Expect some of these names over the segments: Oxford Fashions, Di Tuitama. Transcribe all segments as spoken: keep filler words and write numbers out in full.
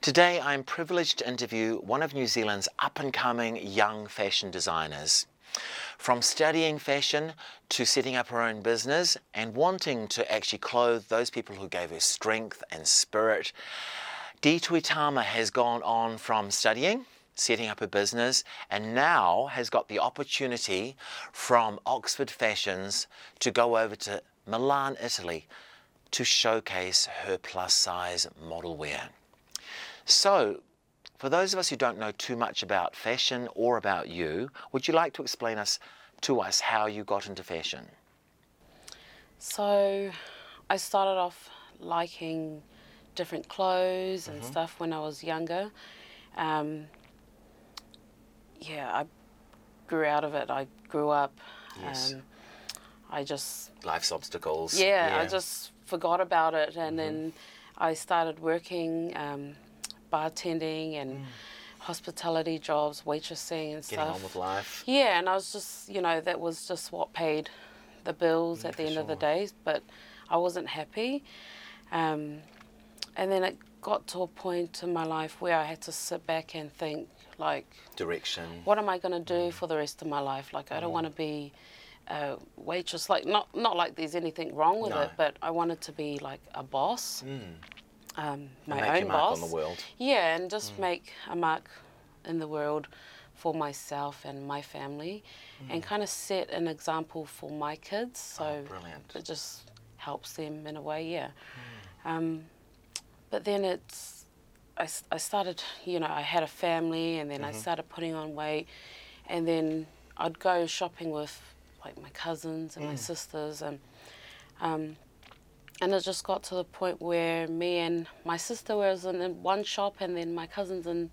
Today I am privileged to interview one of New Zealand's up-and-coming young fashion designers. From studying fashion to setting up her own business and wanting to actually clothe those people who gave her strength and spirit, Di Tuitama has gone on from studying, setting up a business, and now has got the opportunity from Oxford Fashions to go over to Milan, Italy, to showcase her plus size model wear. So, for those of us who don't know too much about fashion or about you, would you like to explain us to us how you got into fashion? So, I started off liking different clothes mm-hmm. and stuff when I was younger. Um, yeah, I grew out of it. I grew up. Yes. Um, I just... Life's obstacles. Yeah, yeah, I just forgot about it, and mm-hmm. then I started working, um, bartending and mm. hospitality jobs, waitressing and stuff. Getting on with life. Yeah, and I was just, you know, that was just what paid the bills yeah, at the end sure. of the day, but I wasn't happy. Um, and then it got to a point in my life where I had to sit back and think, like... Direction. What am I going to do mm. for the rest of my life? Like, I don't mm. want to be... Uh, waitress, like not not like there's anything wrong with no. it, but I wanted to be like a boss, mm. um, my make own boss. Mark on the world. Yeah, and just mm. make a mark in the world for myself and my family, mm. and kind of set an example for my kids. So oh, brilliant. It just helps them in a way, yeah. Mm. Um, but then it's I, I started, you know, I had a family, and then mm-hmm. I started putting on weight, and then I'd go shopping with like my cousins and mm. my sisters, and um, and it just got to the point where me and my sister was in one shop and then my cousins in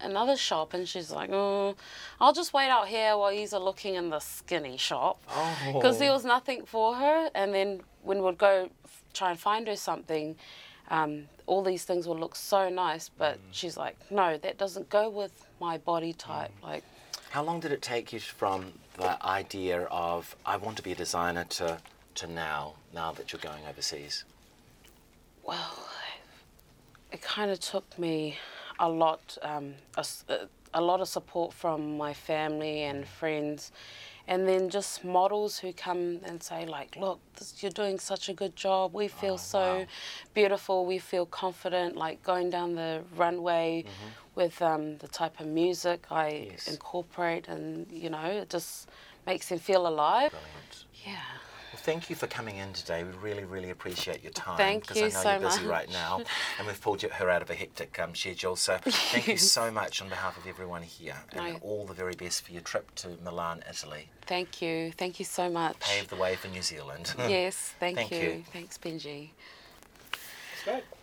another shop, and she's like, oh, I'll just wait out here while you're looking in the skinny shop, because oh. there was nothing for her. And then when we'd go f- try and find her something, um, all these things would look so nice, but mm. she's like, no, that doesn't go with my body type. Mm. Like, how long did it take you from the idea of, I want to be a designer, to to now, now that you're going overseas? Well, it kind of took me a lot, um, a, a lot of support from my family and friends, and then just models who come and say, like, look, this, you're doing such a good job. We feel oh, so wow. beautiful. We feel confident, like going down the runway, mm-hmm. with um, the type of music I yes. incorporate, and, you know, it just makes them feel alive. Brilliant. Yeah. Well, thank you for coming in today. We really, really appreciate your time. Thank you so much. Because I know you're busy right now, and we've pulled her out of a hectic um, schedule. So thank you so much on behalf of everyone here, and no. all the very best for your trip to Milan, Italy. Thank you. Thank you so much. Pave the way for New Zealand. Yes, thank, thank you. you. Thanks, Benji. That's great.